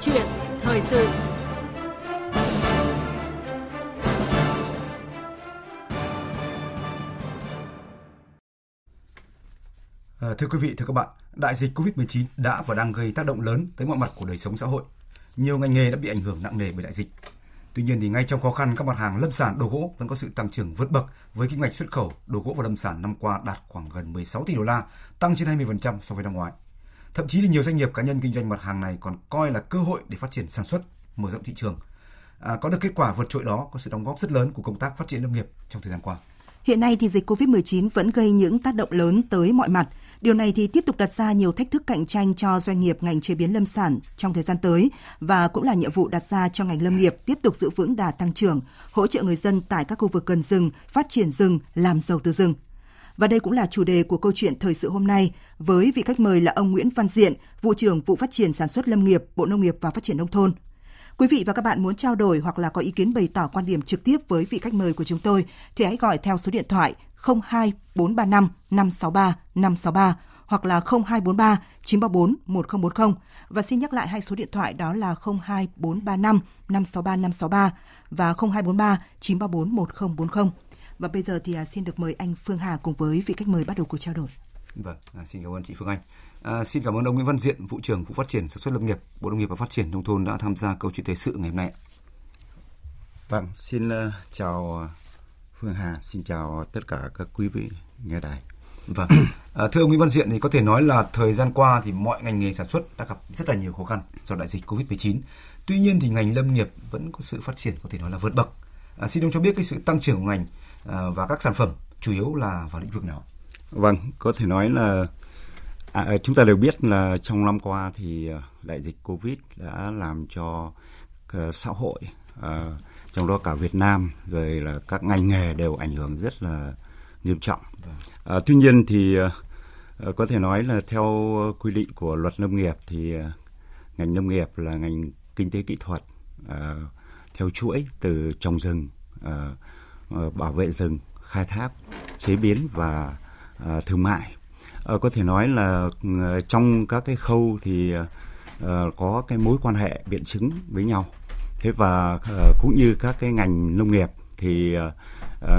chuyện thời sự. Thưa quý vị, thưa các bạn, đại dịch COVID-19 đã và đang gây tác động lớn tới mọi mặt của đời sống xã hội. Nhiều ngành nghề đã bị ảnh hưởng nặng nề bởi đại dịch. Tuy nhiên thì ngay trong khó khăn, các mặt hàng lâm sản, đồ gỗ vẫn có sự tăng trưởng vượt bậc với kim ngạch xuất khẩu đồ gỗ và lâm sản năm qua đạt khoảng gần 16 tỷ đô la, tăng trên 20% so với năm ngoái. Thậm chí thì nhiều doanh nghiệp, cá nhân kinh doanh mặt hàng này còn coi là cơ hội để phát triển sản xuất, mở rộng thị trường. Có được kết quả vượt trội đó có sự đóng góp rất lớn của công tác phát triển lâm nghiệp trong thời gian qua. Hiện nay thì dịch COVID-19 vẫn gây những tác động lớn tới mọi mặt. Điều này thì tiếp tục đặt ra nhiều thách thức cạnh tranh cho doanh nghiệp ngành chế biến lâm sản trong thời gian tới và cũng là nhiệm vụ đặt ra cho ngành lâm nghiệp tiếp tục giữ vững đà tăng trưởng, hỗ trợ người dân tại các khu vực gần rừng, phát triển rừng, làm giàu từ rừng. Và đây cũng là chủ đề của câu chuyện thời sự hôm nay với vị khách mời là ông Nguyễn Văn Diện, Vụ trưởng Vụ Phát triển Sản xuất Lâm nghiệp, Bộ Nông nghiệp và Phát triển Nông thôn. Quý vị và các bạn muốn trao đổi hoặc là có ý kiến bày tỏ quan điểm trực tiếp với vị khách mời của chúng tôi thì hãy gọi theo số điện thoại 02435 563 563 hoặc là 0243 934 1040 và xin nhắc lại hai số điện thoại đó là 02435 563 563 và 0243 934 1040. Và bây giờ thì xin được mời anh Phương Hà cùng với vị khách mời bắt đầu cuộc trao đổi. Vâng, xin cảm ơn chị Phương Anh. Xin cảm ơn ông Nguyễn Văn Diện, Vụ trưởng Vụ Phát triển Sản xuất Lâm nghiệp, Bộ Nông nghiệp và Phát triển Nông thôn đã tham gia câu chuyện thời sự ngày hôm nay. Vâng, xin chào Phương Hà, xin chào tất cả các quý vị nghe đài. Vâng, thưa ông Nguyễn Văn Diện thì có thể nói là thời gian qua thì mọi ngành nghề sản xuất đã gặp rất là nhiều khó khăn do đại dịch Covid-19. Tuy nhiên thì ngành lâm nghiệp vẫn có sự phát triển có thể nói là vượt bậc. Xin ông cho biết cái sự tăng trưởng của ngành và các sản phẩm chủ yếu là vào lĩnh vực nào? Vâng, có thể nói là chúng ta đều biết là trong năm qua thì đại dịch Covid đã làm cho xã hội, trong đó cả Việt Nam rồi là các ngành nghề đều ảnh hưởng rất là nghiêm trọng. Tuy nhiên thì có thể nói là theo quy định của luật lâm nghiệp thì ngành lâm nghiệp là ngành kinh tế kỹ thuật theo chuỗi từ trồng rừng, bảo vệ rừng, khai thác, chế biến và thương mại. Có thể nói là trong các cái khâu thì có cái mối quan hệ biện chứng với nhau. Thế và cũng như các cái ngành nông nghiệp thì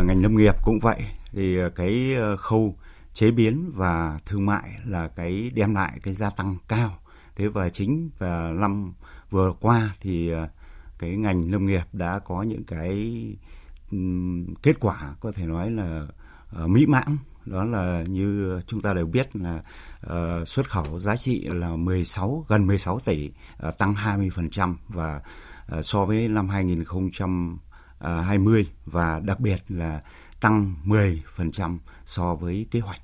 ngành lâm nghiệp cũng vậy, thì cái khâu chế biến và thương mại là cái đem lại cái gia tăng cao. Thế và chính và năm vừa qua thì cái ngành lâm nghiệp đã có những cái kết quả có thể nói là mỹ mãn. Đó là như chúng ta đều biết là xuất khẩu giá trị là gần 16 tỷ, tăng 20% và so với năm 2020 và đặc biệt là tăng 10% so với kế hoạch.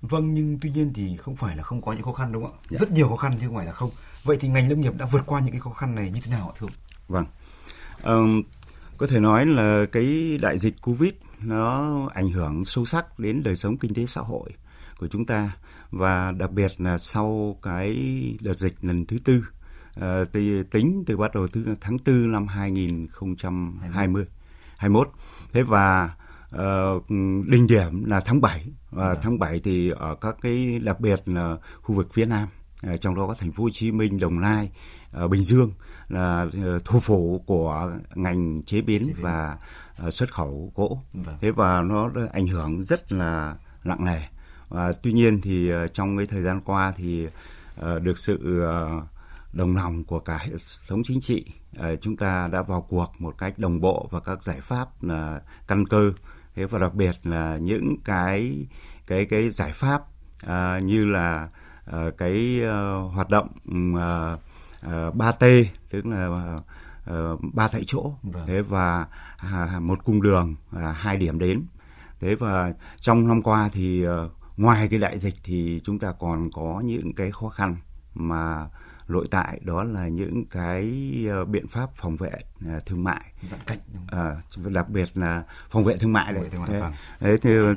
Vâng, nhưng tuy nhiên thì không phải là không có những khó khăn đúng không ạ? Rất nhiều khó khăn chứ không phải là không. Vậy thì ngành lâm nghiệp đã vượt qua những cái khó khăn này như thế nào ạ thưa ông? Vâng, có thể nói là cái đại dịch Covid nó ảnh hưởng sâu sắc đến đời sống kinh tế xã hội của chúng ta và đặc biệt là sau cái đợt dịch lần thứ tư tính từ bắt đầu tháng 4 năm 2021. Thế và đỉnh điểm là tháng 7 và tháng 7 thì ở các cái đặc biệt là khu vực phía Nam, trong đó có thành phố Hồ Chí Minh, Đồng Nai, Bình Dương là thủ phủ của ngành chế biến. Và xuất khẩu gỗ. Vâng. Thế và nó ảnh hưởng rất là nặng nề. Và tuy nhiên thì trong cái thời gian qua thì được sự đồng lòng của cả hệ thống chính trị, chúng ta đã vào cuộc một cách đồng bộ và các giải pháp là căn cơ. Thế và đặc biệt là những cái giải pháp như là cái hoạt động 3T, tức là 3 tại chỗ. Vâng. Thế và một cung đường, 2 điểm đến. Thế và trong năm qua thì ngoài cái đại dịch thì chúng ta còn có những cái khó khăn mà nội tại, đó là những cái biện pháp phòng vệ thương mại, giãn cách, đặc biệt là phòng vệ thương mại đấy.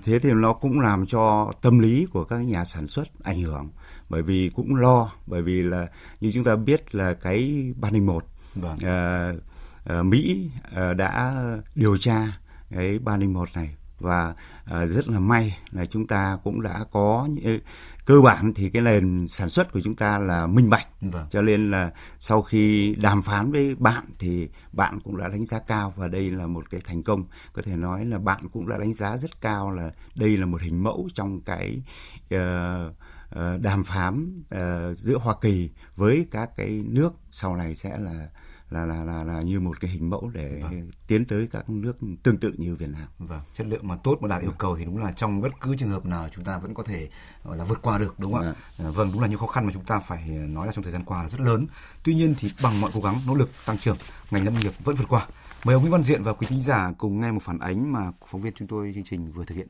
Thế thì nó cũng làm cho tâm lý của các nhà sản xuất ảnh hưởng, bởi vì cũng lo, bởi vì là như chúng ta biết là cái 301 Mỹ đã điều tra cái 301 này Và rất là may là chúng ta cũng đã có cơ bản thì cái nền sản xuất của chúng ta là minh bạch. Vâng. Cho nên là sau khi đàm phán với bạn thì bạn cũng đã đánh giá cao, và đây là một cái thành công. Có thể nói là bạn cũng đã đánh giá rất cao là đây là một hình mẫu trong cái đàm phán giữa Hoa Kỳ với các cái nước sau này sẽ là như một cái hình mẫu để tiến tới các nước tương tự như Việt Nam. Vâng, chất lượng mà tốt mà đạt yêu cầu thì đúng là trong bất cứ trường hợp nào chúng ta vẫn có thể là vượt qua được, đúng không ạ? Vâng, đúng là những khó khăn mà chúng ta phải nói là trong thời gian qua là rất lớn. Tuy nhiên thì bằng mọi cố gắng, nỗ lực, tăng trưởng, ngành lâm nghiệp vẫn vượt qua. Mời ông Nguyễn Văn Diện và quý khán giả cùng nghe một phản ánh mà phóng viên chúng tôi chương trình vừa thực hiện.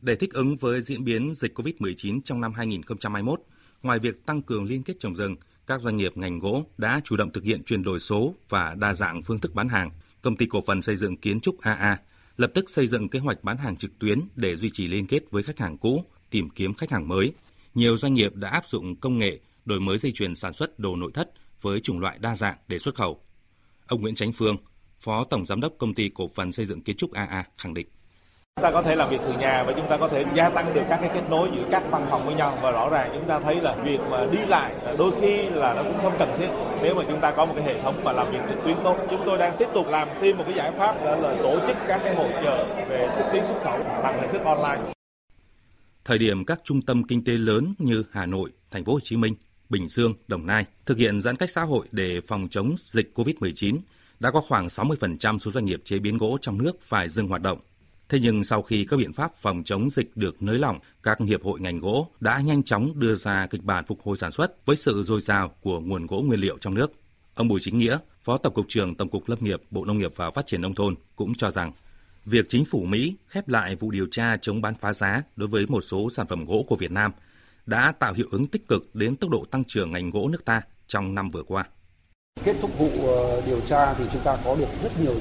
Để thích ứng với diễn biến dịch COVID-19 trong năm 2021, ngoài việc tăng cường liên kết trồng rừng, các doanh nghiệp ngành gỗ đã chủ động thực hiện chuyển đổi số và đa dạng phương thức bán hàng. Công ty cổ phần xây dựng kiến trúc AA lập tức xây dựng kế hoạch bán hàng trực tuyến để duy trì liên kết với khách hàng cũ, tìm kiếm khách hàng mới. Nhiều doanh nghiệp đã áp dụng công nghệ, đổi mới dây chuyền sản xuất đồ nội thất với chủng loại đa dạng để xuất khẩu. Ông Nguyễn Chánh Phương, Phó Tổng Giám đốc Công ty Cổ phần Xây dựng Kiến trúc AA khẳng định. Chúng ta có thể làm việc từ nhà và chúng ta có thể gia tăng được các cái kết nối giữa các văn phòng với nhau, và rõ ràng chúng ta thấy là việc mà đi lại đôi khi là nó cũng không cần thiết nếu mà chúng ta có một cái hệ thống mà làm việc trực tuyến tốt. Chúng tôi đang tiếp tục làm thêm một cái giải pháp đó là tổ chức các cái hội chợ về xúc tiến xuất khẩu bằng hình thức online. Thời điểm các trung tâm kinh tế lớn như Hà Nội, Thành phố Hồ Chí Minh, Bình Dương, Đồng Nai thực hiện giãn cách xã hội để phòng chống dịch COVID-19, đã có khoảng 60% số doanh nghiệp chế biến gỗ trong nước phải dừng hoạt động. Thế nhưng sau khi các biện pháp phòng chống dịch được nới lỏng, các hiệp hội ngành gỗ đã nhanh chóng đưa ra kịch bản phục hồi sản xuất với sự dồi dào của nguồn gỗ nguyên liệu trong nước. Ông Bùi Chính Nghĩa, Phó Tổng cục trưởng Tổng cục Lâm nghiệp, Bộ Nông nghiệp và Phát triển Nông thôn cũng cho rằng, việc chính phủ Mỹ khép lại vụ điều tra chống bán phá giá đối với một số sản phẩm gỗ của Việt Nam đã tạo hiệu ứng tích cực đến tốc độ tăng trưởng ngành gỗ nước ta trong năm vừa qua. Kết thúc vụ điều tra thì chúng ta có được rất nhiều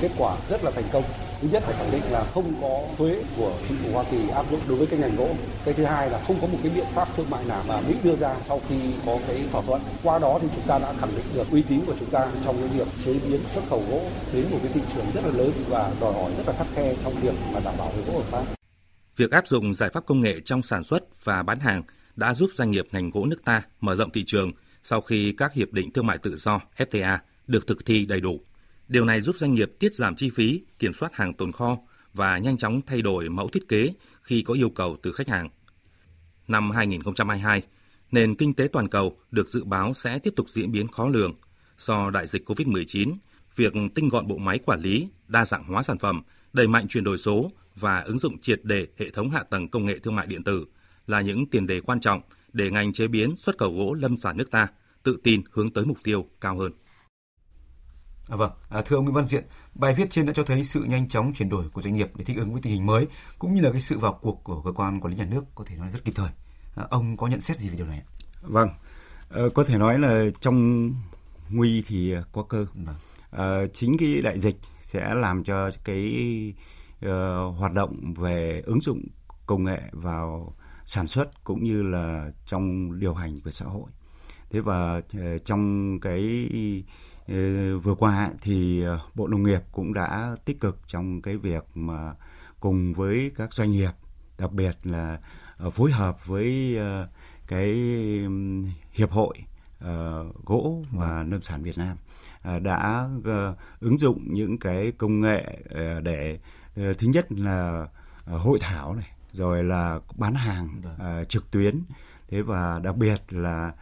kết quả rất là thành công. Thứ nhất phải khẳng định là không có thuế của chính phủ Hoa Kỳ áp dụng đối với cái ngành gỗ. Cái thứ hai là không có một cái biện pháp thương mại nào mà Mỹ đưa ra sau khi có cái thỏa thuận. Qua đó thì chúng ta đã khẳng định được uy tín của chúng ta trong cái việc chế biến xuất khẩu gỗ đến một cái thị trường rất là lớn và đòi hỏi rất là khắt khe trong việc mà đảm bảo về gỗ hợp pháp. Việc áp dụng giải pháp công nghệ trong sản xuất và bán hàng đã giúp doanh nghiệp ngành gỗ nước ta mở rộng thị trường sau khi các hiệp định thương mại tự do FTA được thực thi đầy đủ. Điều này giúp doanh nghiệp tiết giảm chi phí, kiểm soát hàng tồn kho và nhanh chóng thay đổi mẫu thiết kế khi có yêu cầu từ khách hàng. Năm 2022, nền kinh tế toàn cầu được dự báo sẽ tiếp tục diễn biến khó lường. Do đại dịch COVID-19, việc tinh gọn bộ máy quản lý, đa dạng hóa sản phẩm, đẩy mạnh chuyển đổi số và ứng dụng triệt để hệ thống hạ tầng công nghệ thương mại điện tử là những tiền đề quan trọng để ngành chế biến xuất khẩu gỗ lâm sản nước ta tự tin hướng tới mục tiêu cao hơn. Thưa ông Nguyễn Văn Diện, bài viết trên đã cho thấy sự nhanh chóng chuyển đổi của doanh nghiệp để thích ứng với tình hình mới, cũng như là cái sự vào cuộc của cơ quan quản lý nhà nước có thể nói rất kịp thời. Ông có nhận xét gì về điều này? Vâng, có thể nói là trong nguy thì có cơ. Chính cái đại dịch sẽ làm cho cái hoạt động về ứng dụng công nghệ vào sản xuất cũng như là trong điều hành của xã hội. Thế và trong cái vừa qua thì Bộ Nông nghiệp cũng đã tích cực trong cái việc mà cùng với các doanh nghiệp, đặc biệt là phối hợp với cái Hiệp hội Gỗ và Lâm sản Việt Nam đã ứng dụng những cái công nghệ để thứ nhất là hội thảo này, rồi là bán hàng trực tuyến. Thế và đặc biệt là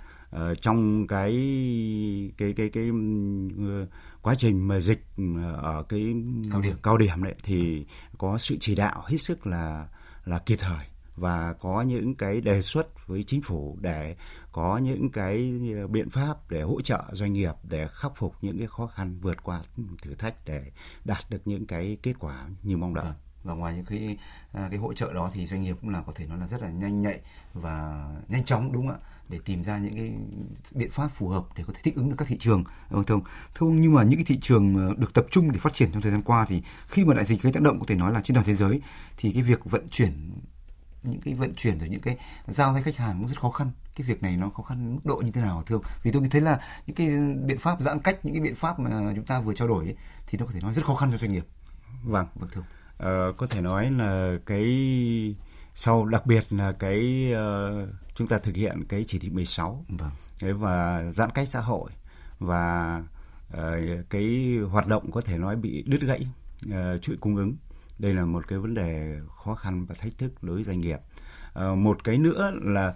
trong cái quá trình mà dịch ở cái cao điểm đấy thì có sự chỉ đạo hết sức là kịp thời và có những cái đề xuất với chính phủ để có những cái biện pháp để hỗ trợ doanh nghiệp để khắc phục những cái khó khăn, vượt qua thử thách để đạt được những cái kết quả như mong đợi. Và ngoài những cái hỗ trợ đó thì doanh nghiệp cũng là có thể nói là rất là nhanh chóng, đúng không ạ, để tìm ra những cái biện pháp phù hợp để có thể thích ứng được các thị trường. Thưa ông, nhưng mà những cái thị trường được tập trung để phát triển trong thời gian qua thì khi mà đại dịch gây tác động có thể nói là trên toàn thế giới thì cái việc vận chuyển rồi những cái giao cho khách hàng cũng rất khó khăn. Cái việc này nó khó khăn mức độ như thế nào thưa ông? Vì tôi thấy là những cái biện pháp giãn cách, những cái biện pháp mà chúng ta vừa trao đổi ấy, thì nó có thể nói rất khó khăn cho doanh nghiệp. Vâng, thưa ông. có thể nói là cái sau, đặc biệt là cái chúng ta thực hiện cái chỉ thị 16 và giãn cách xã hội, và cái hoạt động có thể nói bị đứt gãy chuỗi cung ứng. Đây là một cái vấn đề khó khăn và thách thức đối với doanh nghiệp. Một cái nữa là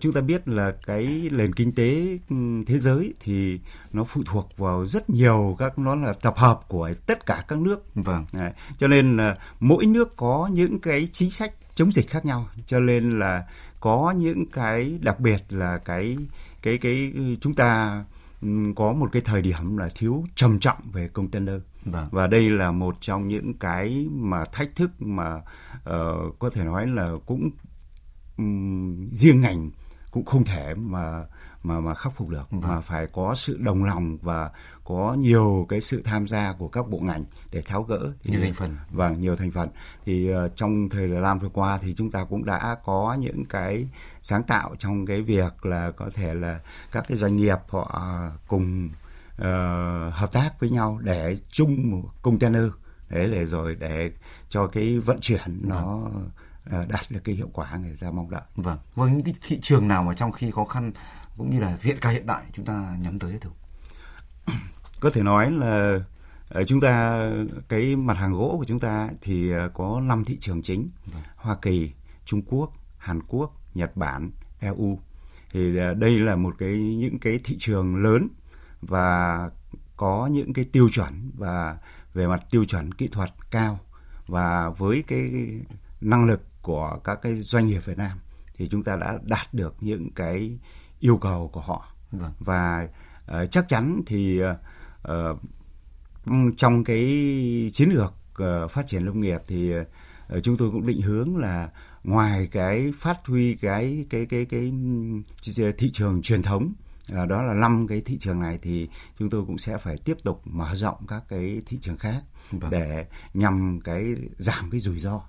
chúng ta biết là cái nền kinh tế thế giới thì nó phụ thuộc vào rất nhiều các, nó là tập hợp của tất cả các nước. Đấy, cho nên là mỗi nước có những cái chính sách chống dịch khác nhau, cho nên là có những cái, đặc biệt là cái chúng ta có một cái thời điểm là thiếu trầm trọng về container. Và đây là một trong những cái mà thách thức mà có thể nói là cũng riêng ngành cũng không thể mà khắc phục được, mà phải có sự đồng lòng và có nhiều cái sự tham gia của các bộ ngành để tháo gỡ nhiều thành phần. Nhiều thành phần thì trong thời gian vừa qua thì chúng ta cũng đã có những cái sáng tạo trong cái việc là có thể là các cái doanh nghiệp họ cùng hợp tác với nhau để chung một container để rồi để cho cái vận chuyển nó đạt được cái hiệu quả người ta mong đợi. Với những cái thị trường nào mà trong khi khó khăn cũng như là hiện hiện đại chúng ta nhắm tới thử? Có thể nói là chúng ta, cái mặt hàng gỗ của chúng ta thì có 5 thị trường chính: Hoa Kỳ, Trung Quốc, Hàn Quốc, Nhật Bản, EU. Thì đây là một cái những cái thị trường lớn và có những cái tiêu chuẩn, và về mặt tiêu chuẩn kỹ thuật cao, và với cái năng lực của các cái doanh nghiệp Việt Nam thì chúng ta đã đạt được những cái yêu cầu của họ. Và chắc chắn thì trong cái chiến lược phát triển nông nghiệp thì chúng tôi cũng định hướng là ngoài cái phát huy cái thị trường truyền thống, đó là 5 cái thị trường này, thì chúng tôi cũng sẽ phải tiếp tục mở rộng các cái thị trường khác để nhằm cái giảm cái rủi ro.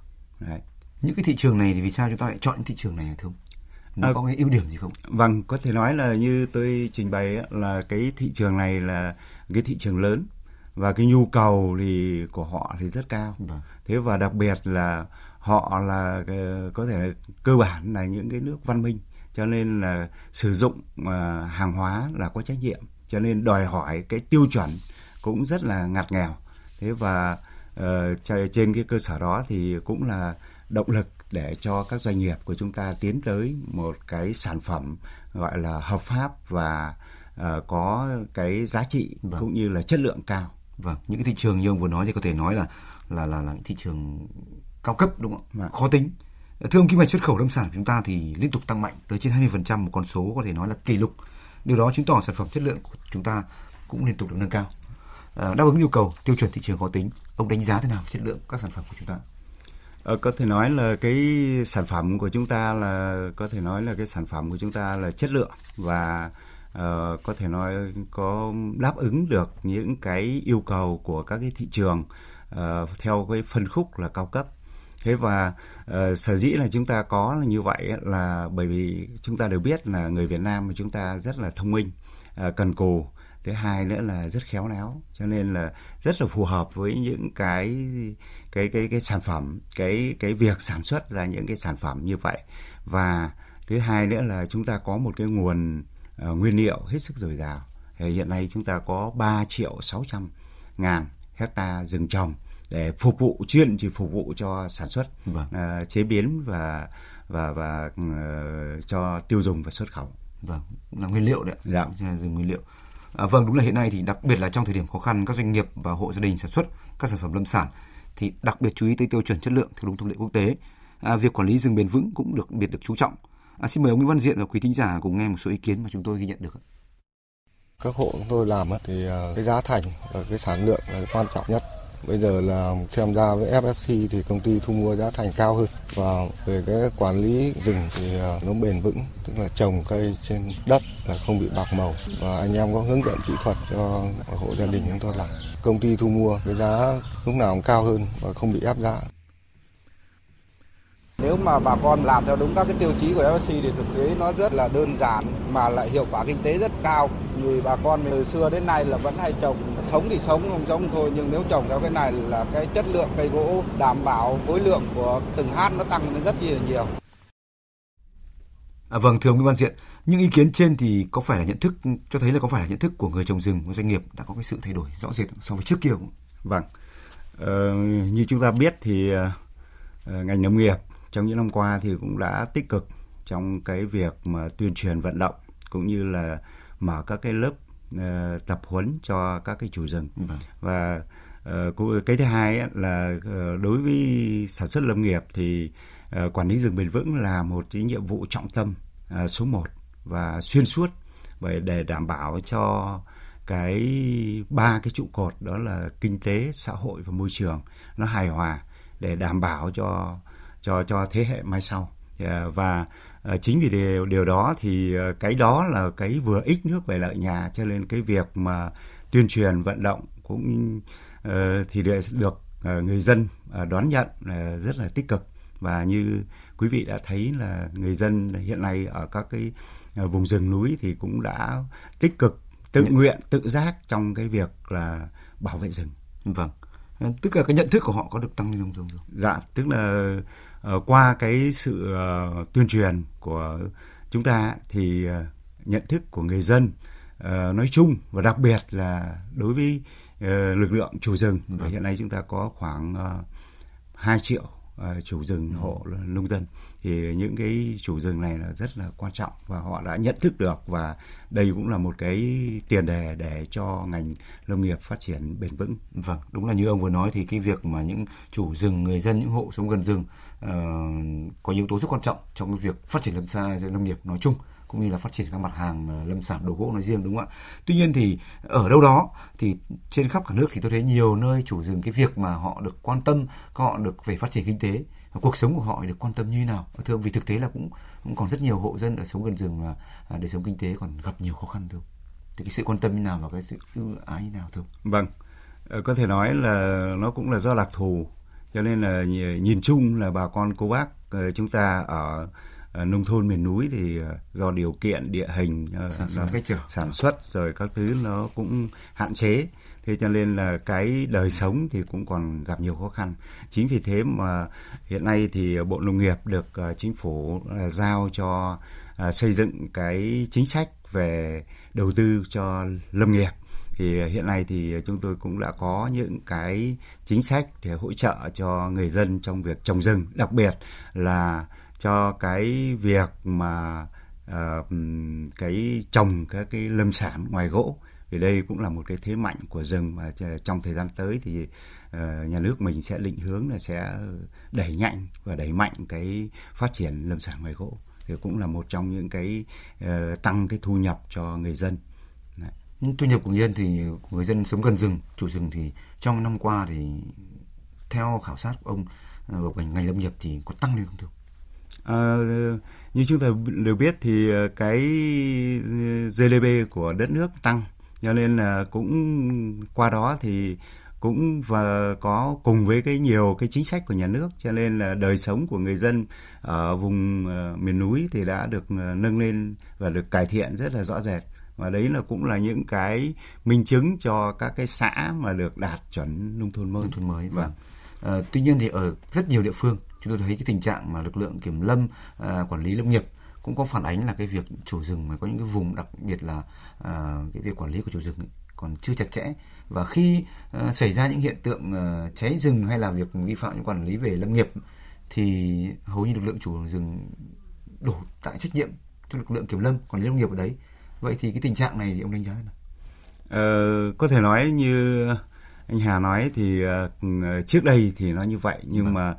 Những cái thị trường này thì vì sao chúng ta lại chọn những thị trường này thưa ông? Nó có cái ưu điểm gì không? Có thể nói là như tôi trình bày là cái thị trường này là cái thị trường lớn và cái nhu cầu thì của họ thì rất cao. Thế và đặc biệt là họ là có thể là cơ bản là những cái nước văn minh, cho nên là sử dụng hàng hóa là có trách nhiệm, cho nên đòi hỏi cái tiêu chuẩn cũng rất là ngặt nghèo. Thế và trên cái cơ sở đó thì cũng là động lực để cho các doanh nghiệp của chúng ta tiến tới một cái sản phẩm gọi là hợp pháp và có cái giá trị cũng như là chất lượng cao. Những cái thị trường như ông vừa nói thì có thể nói là thị trường cao cấp, đúng không ạ? Khó tính. Thưa ông, kim ngạch xuất khẩu lâm sản của chúng ta thì liên tục tăng mạnh tới trên 20%, một con số có thể nói là kỷ lục. Điều đó chứng tỏ sản phẩm chất lượng của chúng ta cũng liên tục được nâng cao, đáp ứng yêu cầu tiêu chuẩn thị trường khó tính. Ông đánh giá thế nào về chất lượng các sản phẩm của chúng ta? Có thể nói là cái sản phẩm của chúng ta là chất lượng và có thể nói có đáp ứng được những cái yêu cầu của các cái thị trường theo cái phân khúc là cao cấp. Thế và sở dĩ là chúng ta có là như vậy là bởi vì chúng ta đều biết là người Việt Nam của chúng ta rất là thông minh, cần cù, thứ hai nữa là rất khéo léo, cho nên là rất là phù hợp với những cái sản phẩm, cái việc sản xuất ra những cái sản phẩm như vậy. Và thứ hai nữa là chúng ta có một cái nguồn nguyên liệu hết sức dồi dào. Hiện nay chúng ta có 3.600.000 hectare rừng trồng để phục vụ cho sản xuất, chế biến và cho tiêu dùng và xuất khẩu. Là nguyên liệu đấy. Rừng nguyên liệu. Đúng là hiện nay thì đặc biệt là trong thời điểm khó khăn, các doanh nghiệp và hộ gia đình sản xuất các sản phẩm lâm sản thì đặc biệt chú ý tới tiêu chuẩn chất lượng theo đúng thông lệ quốc tế. Việc quản lý rừng bền vững cũng được biệt được chú trọng. Xin mời ông Nguyễn Văn Diện và quý thính giả cùng nghe một số ý kiến mà chúng tôi ghi nhận được. Các hộ chúng tôi làm thì cái giá thành và cái sản lượng là quan trọng nhất. Bây giờ là tham gia với FSC thì công ty thu mua giá thành cao hơn, và về cái quản lý rừng thì nó bền vững, tức là trồng cây trên đất là không bị bạc màu, và anh em có hướng dẫn kỹ thuật cho hộ gia đình chúng tôi làm. Công ty thu mua cái giá lúc nào cũng cao hơn và không bị ép giá. Nếu mà bà con làm theo đúng các cái tiêu chí của FSC thì thực tế nó rất là đơn giản mà lại hiệu quả kinh tế rất cao. Vì bà con từ xưa đến nay là vẫn hay trồng sống thì sống, không sống thôi. Nhưng nếu trồng theo cái này là cái chất lượng cây gỗ đảm bảo khối lượng của từng hát nó tăng lên rất nhiều. Vâng, thưa ông Nguyễn Văn Diện, những ý kiến trên thì có phải là nhận thức, cho thấy là có phải là nhận thức của người trồng rừng, của doanh nghiệp đã có cái sự thay đổi rõ rệt so với trước kia không? Vâng, như chúng ta biết thì ngành nông nghiệp trong những năm qua thì cũng đã tích cực trong cái việc mà tuyên truyền vận động cũng như là mở các cái lớp tập huấn cho các cái chủ rừng. Và cái thứ hai là đối với sản xuất lâm nghiệp thì quản lý rừng bền vững là một cái nhiệm vụ trọng tâm số 1 và xuyên suốt, bởi để đảm bảo cho cái ba cái trụ cột đó là kinh tế, xã hội và môi trường nó hài hòa, để đảm bảo cho thế hệ mai sau. Và chính vì điều đó thì cái đó là cái vừa ích nước về lợi nhà, cho nên cái việc mà tuyên truyền vận động cũng thì được người dân đón nhận là rất là tích cực. Và như quý vị đã thấy là người dân hiện nay ở các cái vùng rừng núi thì cũng đã tích cực, tự nguyện, tự giác trong cái việc là bảo vệ rừng. Vâng, tức là cái nhận thức của họ có được tăng lên không? Dạ, tức là qua cái sự tuyên truyền của chúng ta thì nhận thức của người dân nói chung, và đặc biệt là đối với lực lượng chủ rừng. Vâng. Hiện nay chúng ta có khoảng 2 triệu chủ rừng, hộ nông dân, thì những cái chủ rừng này là rất là quan trọng và họ đã nhận thức được, và đây cũng là một cái tiền đề để cho ngành lâm nghiệp phát triển bền vững. Vâng, đúng là như ông vừa nói thì cái việc mà những chủ rừng, người dân, những hộ sống gần rừng có yếu tố rất quan trọng trong cái việc phát triển lâm nghiệp nói chung, cũng như là phát triển các mặt hàng lâm sản, đồ gỗ nói riêng, đúng không ạ? Tuy nhiên thì ở đâu đó thì trên khắp cả nước thì tôi thấy nhiều nơi chủ rừng cái việc mà họ được quan tâm, họ được về phát triển kinh tế, cuộc sống của họ được quan tâm như thế nào? Thưa ông, vì thực tế là cũng còn rất nhiều hộ dân ở sống gần rừng là đời sống kinh tế còn gặp nhiều khó khăn, thưa ông. Thì cái sự quan tâm như nào và cái sự ưu ái như nào, thưa ông? Vâng, có thể nói là nó cũng là do đặc thù, cho nên là nhìn chung là bà con cô bác chúng ta ở nông thôn miền núi thì do điều kiện địa hình sản xuất rồi các thứ nó cũng hạn chế, thế cho nên là cái đời sống thì cũng còn gặp nhiều khó khăn. Chính vì thế mà hiện nay thì Bộ Nông nghiệp được Chính phủ giao cho xây dựng cái chính sách về đầu tư cho lâm nghiệp, thì hiện nay thì chúng tôi cũng đã có những cái chính sách để hỗ trợ cho người dân trong việc trồng rừng, đặc biệt là cho cái việc mà cái trồng các cái lâm sản ngoài gỗ, thì đây cũng là một cái thế mạnh của rừng, mà trong thời gian tới thì nhà nước mình sẽ định hướng là sẽ đẩy nhanh và đẩy mạnh cái phát triển lâm sản ngoài gỗ, thì cũng là một trong những cái tăng cái thu nhập cho người dân. Đấy. Thu nhập của người dân thì người dân sống gần rừng, chủ rừng thì trong năm qua thì theo khảo sát của ông của ngành lâm nghiệp thì có tăng lên không, thưa? Như chúng ta đều biết thì cái GDP của đất nước tăng, cho nên là cũng qua đó thì cũng và có cùng với cái nhiều cái chính sách của nhà nước, cho nên là đời sống của người dân ở vùng miền núi thì đã được nâng lên và được cải thiện rất là rõ rệt. Và đấy là cũng là những cái minh chứng cho các cái xã mà được đạt chuẩn nông thôn mới. Nông thôn mới, vâng. Tuy nhiên thì ở rất nhiều địa phương chúng tôi thấy cái tình trạng mà lực lượng kiểm lâm, quản lý lâm nghiệp cũng có phản ánh là cái việc chủ rừng mà có những cái vùng, đặc biệt là cái việc quản lý của chủ rừng ấy, còn chưa chặt chẽ, và khi xảy ra những hiện tượng cháy rừng hay là việc vi phạm những quản lý về lâm nghiệp thì hầu như lực lượng chủ rừng đổ tại trách nhiệm cho lực lượng kiểm lâm, quản lý lâm nghiệp ở đấy. Vậy thì cái tình trạng này thì ông đánh giá thế nào? Có thể nói như anh Hà nói thì trước đây thì nó như vậy, nhưng mà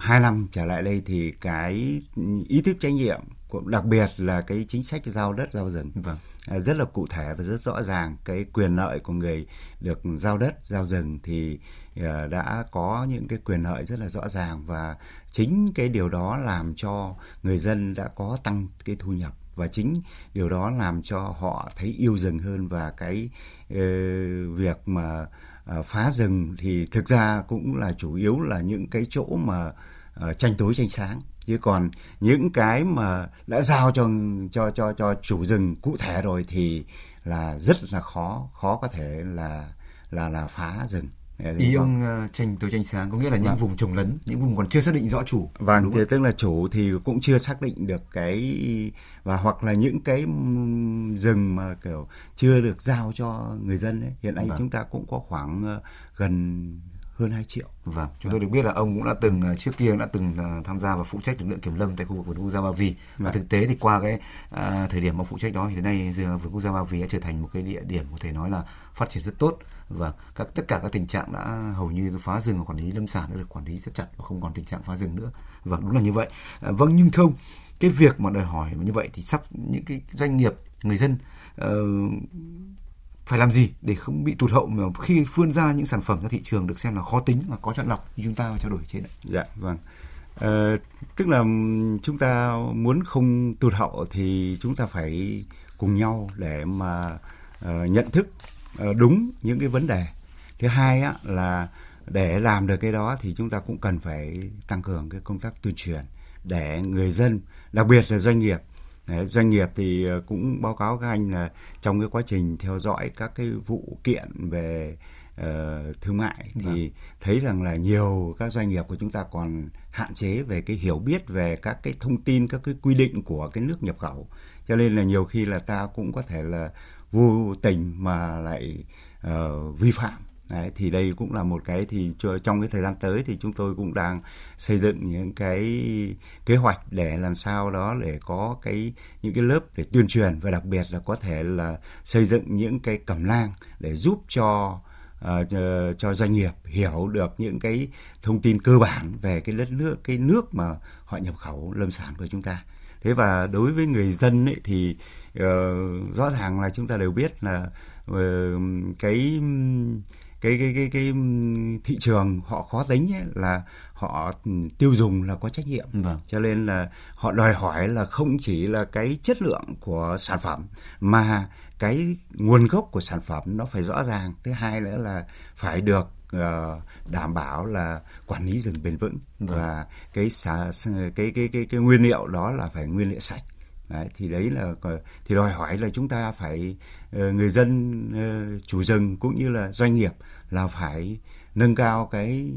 2 năm trở lại đây thì cái ý thức trách nhiệm, đặc biệt là cái chính sách giao đất, giao rừng rất là cụ thể và rất rõ ràng. Cái quyền lợi của người được giao đất, giao rừng thì đã có những cái quyền lợi rất là rõ ràng, và chính cái điều đó làm cho người dân đã có tăng cái thu nhập, và chính điều đó làm cho họ thấy yêu rừng hơn. Và cái việc mà phá rừng thì thực ra cũng là chủ yếu là những cái chỗ mà tranh tối tranh sáng, chứ còn những cái mà đã giao cho chủ rừng cụ thể rồi thì là rất là khó có thể là phá rừng. Ý ông Chánh, Tối Chánh Sáng có nghĩa là những vùng trồng lấn, những vùng còn chưa xác định rõ chủ. Vâng, tức là chủ thì cũng chưa xác định được cái, và hoặc là những cái rừng mà kiểu chưa được giao cho người dân ấy. Hiện nay chúng ta cũng có khoảng gần hơn 2 triệu. Vâng, chúng tôi được biết là ông cũng đã từng trước kia đã từng tham gia và phụ trách lực lượng kiểm lâm tại khu vực vườn quốc gia Ba Vì. Và thực tế thì qua cái thời điểm mà phụ trách đó thì đến nay vườn quốc gia Ba Vì đã trở thành một cái địa điểm có thể nói là phát triển rất tốt, và tất cả các tình trạng đã hầu như phá rừng và quản lý lâm sản đã được quản lý rất chặt và không còn tình trạng phá rừng nữa. Và đúng là như vậy. Vâng, nhưng không, cái việc mà đòi hỏi như vậy thì sắp những cái doanh nghiệp, người dân phải làm gì để không bị tụt hậu khi vươn ra những sản phẩm ra thị trường được xem là khó tính và có chọn lọc như chúng ta trao đổi trên ạ? Dạ, vâng. Tức là chúng ta muốn không tụt hậu thì chúng ta phải cùng nhau để mà nhận thức đúng những cái vấn đề. Thứ hai á, là để làm được cái đó thì chúng ta cũng cần phải tăng cường cái công tác tuyên truyền để người dân, đặc biệt là doanh nghiệp. Đấy, doanh nghiệp thì cũng báo cáo các anh là trong cái quá trình theo dõi các cái vụ kiện về thương mại thì thấy rằng là nhiều các doanh nghiệp của chúng ta còn hạn chế về cái hiểu biết về các cái thông tin, các cái quy định của cái nước nhập khẩu, cho nên là nhiều khi là ta cũng có thể là vô tình mà lại vi phạm. Đấy, thì đây cũng là một cái, thì trong cái thời gian tới thì chúng tôi cũng đang xây dựng những cái kế hoạch để làm sao đó để có cái những cái lớp để tuyên truyền, và đặc biệt là có thể là xây dựng những cái cẩm nang để giúp cho doanh nghiệp hiểu được những cái thông tin cơ bản về cái đất nước, cái nước mà họ nhập khẩu lâm sản của chúng ta. Thế và đối với người dân ấy thì rõ ràng là chúng ta đều biết là cái thị trường họ khó tính ấy, là họ tiêu dùng là có trách nhiệm, cho nên là họ đòi hỏi là không chỉ là cái chất lượng của sản phẩm mà cái nguồn gốc của sản phẩm nó phải rõ ràng. Thứ hai nữa là phải được đảm bảo là quản lý rừng bền vững, và cái nguyên liệu đó là phải nguyên liệu sạch. Đấy, thì đấy là thì đòi hỏi là chúng ta phải, người dân, chủ rừng cũng như là doanh nghiệp là phải nâng cao cái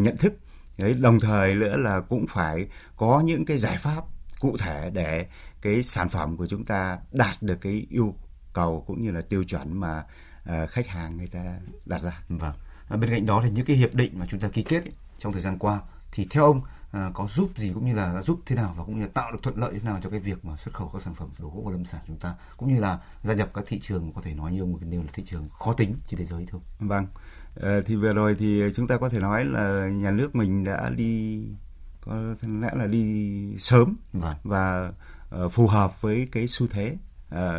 nhận thức đấy, đồng thời nữa là cũng phải có những cái giải pháp cụ thể để cái sản phẩm của chúng ta đạt được cái yêu cầu cũng như là tiêu chuẩn mà khách hàng người ta đặt ra. Vâng. Bên cạnh đó thì những cái hiệp định mà chúng ta ký kết trong thời gian qua thì theo ông có giúp gì, cũng như là giúp thế nào, và cũng như là tạo được thuận lợi thế nào cho cái việc mà xuất khẩu các sản phẩm đồ gỗ và lâm sản của chúng ta, cũng như là gia nhập các thị trường có thể nói như ông nêu là thị trường khó tính trên thế giới thôi? Vâng, thì vừa rồi thì chúng ta có thể nói là nhà nước mình đã đi, có lẽ là đi sớm và phù hợp với cái xu thế.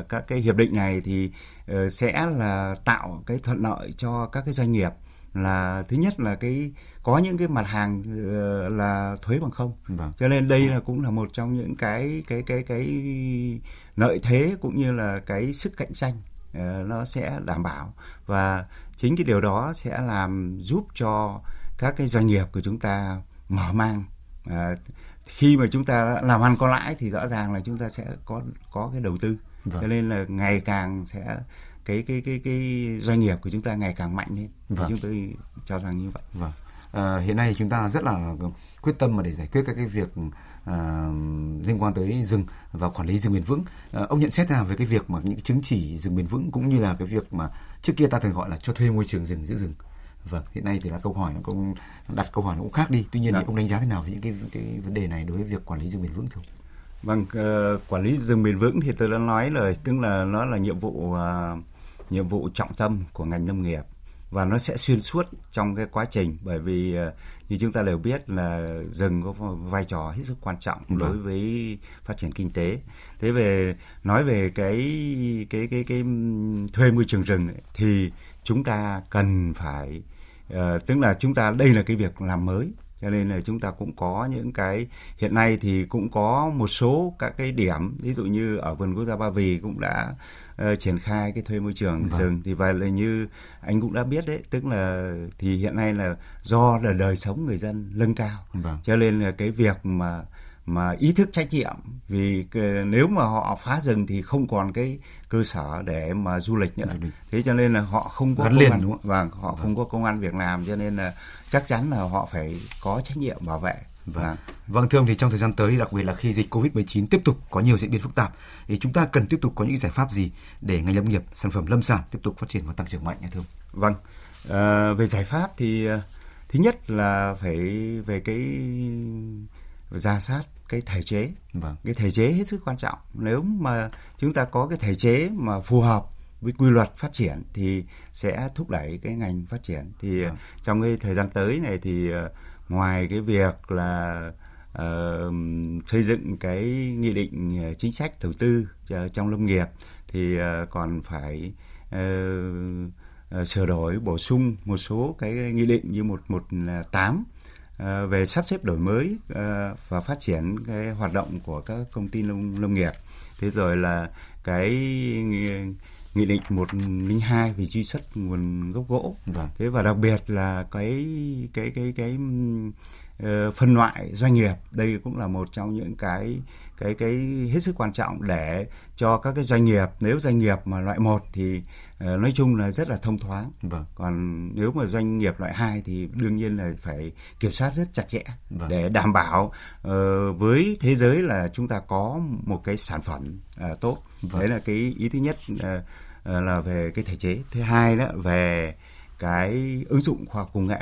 Các cái hiệp định này thì sẽ là tạo cái thuận lợi cho các cái doanh nghiệp, là thứ nhất là cái có những cái mặt hàng là thuế bằng không, cho nên đây là cũng là một trong những cái lợi thế cũng như là cái sức cạnh tranh nó sẽ đảm bảo, và chính cái điều đó sẽ làm giúp cho các cái doanh nghiệp của chúng ta mở mang. Khi mà chúng ta làm ăn có lãi thì rõ ràng là chúng ta sẽ có cái đầu tư, cho nên là ngày càng sẽ cái doanh nghiệp của chúng ta ngày càng mạnh lên. Chúng tôi cho rằng như vậy. Hiện nay chúng ta rất là quyết tâm mà để giải quyết các cái việc liên quan tới rừng và quản lý rừng bền vững. Ông nhận xét thế nào về cái việc mà những chứng chỉ rừng bền vững, cũng như là cái việc mà trước kia ta thường gọi là cho thuê môi trường rừng, giữ rừng? Hiện nay thì là câu hỏi nó cũng khác đi. Tuy nhiên thì ông đánh giá thế nào về những cái vấn đề này đối với việc quản lý rừng bền vững không? Vâng, quản lý rừng bền vững thì tôi đã nói rồi, tức là nó là nhiệm vụ trọng tâm của ngành nông nghiệp, và nó sẽ xuyên suốt trong cái quá trình, bởi vì như chúng ta đều biết là rừng có vai trò hết sức quan trọng đối với phát triển kinh tế. Thế về nói về cái thuê môi trường rừng ấy, thì chúng ta cần phải tức là chúng ta đây là cái việc làm mới, cho nên là chúng ta cũng có những cái, hiện nay thì cũng có một số các cái điểm, ví dụ như ở vườn quốc gia Ba Vì cũng đã triển khai cái thuê môi trường rừng. Thì vậy là như anh cũng đã biết đấy, tức là thì hiện nay là do là đời sống người dân nâng cao, cho nên là cái việc mà mà ý thức trách nhiệm, vì nếu mà họ phá rừng thì không còn cái cơ sở để mà du lịch nữa. Thế cho nên là họ không có không có công ăn việc làm, cho nên là chắc chắn là họ phải có trách nhiệm bảo vệ. Vâng, thưa ông, thì trong thời gian tới, đặc biệt là khi dịch Covid-19 tiếp tục có nhiều diễn biến phức tạp, thì chúng ta cần tiếp tục có những giải pháp gì để ngành lâm nghiệp, sản phẩm lâm sản tiếp tục phát triển và tăng trưởng mạnh thưa ông? Vâng, về giải pháp thì thứ nhất là phải về cái rà soát cái thể chế. Cái thể chế hết sức quan trọng. Nếu mà chúng ta có cái thể chế mà phù hợp với quy luật phát triển thì sẽ thúc đẩy cái ngành phát triển. Thì trong cái thời gian tới này thì ngoài cái việc là xây dựng cái nghị định chính sách đầu tư trong lâm nghiệp thì còn phải sửa đổi bổ sung một số cái nghị định như 118 về sắp xếp đổi mới và phát triển cái hoạt động của các công ty lâm nghiệp. Thế rồi là cái nghị định 102 về truy xuất nguồn gốc gỗ. Thế và đặc biệt là cái phân loại doanh nghiệp, đây cũng là một trong những cái hết sức quan trọng để cho các cái doanh nghiệp, nếu doanh nghiệp mà loại 1 thì nói chung là rất là thông thoáng. Còn nếu mà doanh nghiệp loại 2 thì đương nhiên là phải kiểm soát rất chặt chẽ để đảm bảo với thế giới là chúng ta có một cái sản phẩm tốt. Đấy là cái ý thứ nhất là về cái thể chế. Thứ hai đó về cái ứng dụng khoa học công nghệ.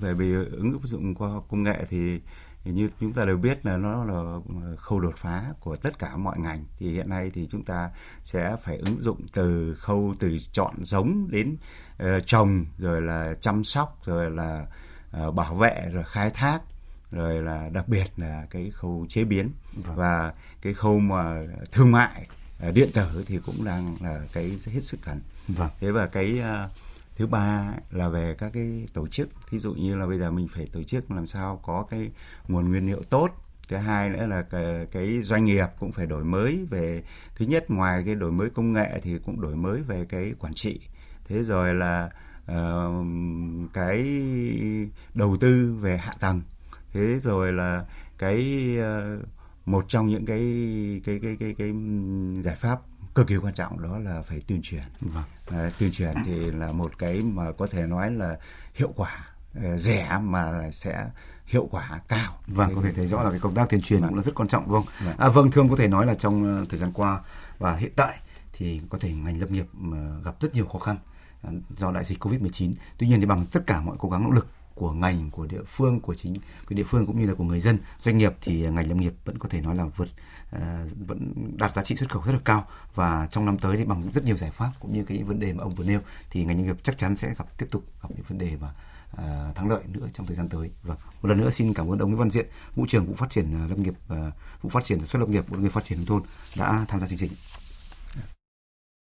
Về ứng dụng khoa học công nghệ thì như chúng ta đều biết là nó là khâu đột phá của tất cả mọi ngành, thì hiện nay thì chúng ta sẽ phải ứng dụng từ khâu từ chọn giống đến trồng, rồi là chăm sóc, rồi là bảo vệ, rồi khai thác, rồi là đặc biệt là cái khâu chế biến. Và cái khâu mà thương mại điện tử thì cũng đang là cái hết sức cần. Thế và cái thứ ba là về các cái tổ chức, thí dụ như là bây giờ mình phải tổ chức làm sao có cái nguồn nguyên liệu tốt. Thứ hai nữa là cái doanh nghiệp cũng phải đổi mới về, thứ nhất ngoài cái đổi mới công nghệ thì cũng đổi mới về cái quản trị. Thế rồi là cái đầu tư về hạ tầng. Thế rồi là cái một trong những cái giải pháp cực kỳ quan trọng đó là phải tuyên truyền. Tuyên truyền thì là một cái mà có thể nói là hiệu quả rẻ mà sẽ hiệu quả cao. Có thể thấy rõ là cái công tác tuyên truyền cũng là rất quan trọng, đúng không? Vâng, thưa ông, có thể nói là trong thời gian qua và hiện tại thì có thể ngành lâm nghiệp gặp rất nhiều khó khăn do đại dịch Covid-19. Tuy nhiên thì bằng tất cả mọi cố gắng nỗ lực của ngành, của địa phương, của chính quyền địa phương cũng như là của người dân, doanh nghiệp, thì ngành lâm nghiệp vẫn có thể nói là vẫn đạt giá trị xuất khẩu rất là cao, và trong năm tới thì bằng rất nhiều giải pháp cũng như cái vấn đề mà ông vừa nêu thì ngành lâm nghiệp chắc chắn sẽ tiếp tục gặp những vấn đề và thắng lợi nữa trong thời gian tới. Và một lần nữa xin cảm ơn ông Nguyễn Văn Diện, vụ trưởng vụ phát triển lâm nghiệp, vụ phát triển sản xuất lâm nghiệp, bộ nông nghiệp phát triển nông thôn đã tham gia chương trình.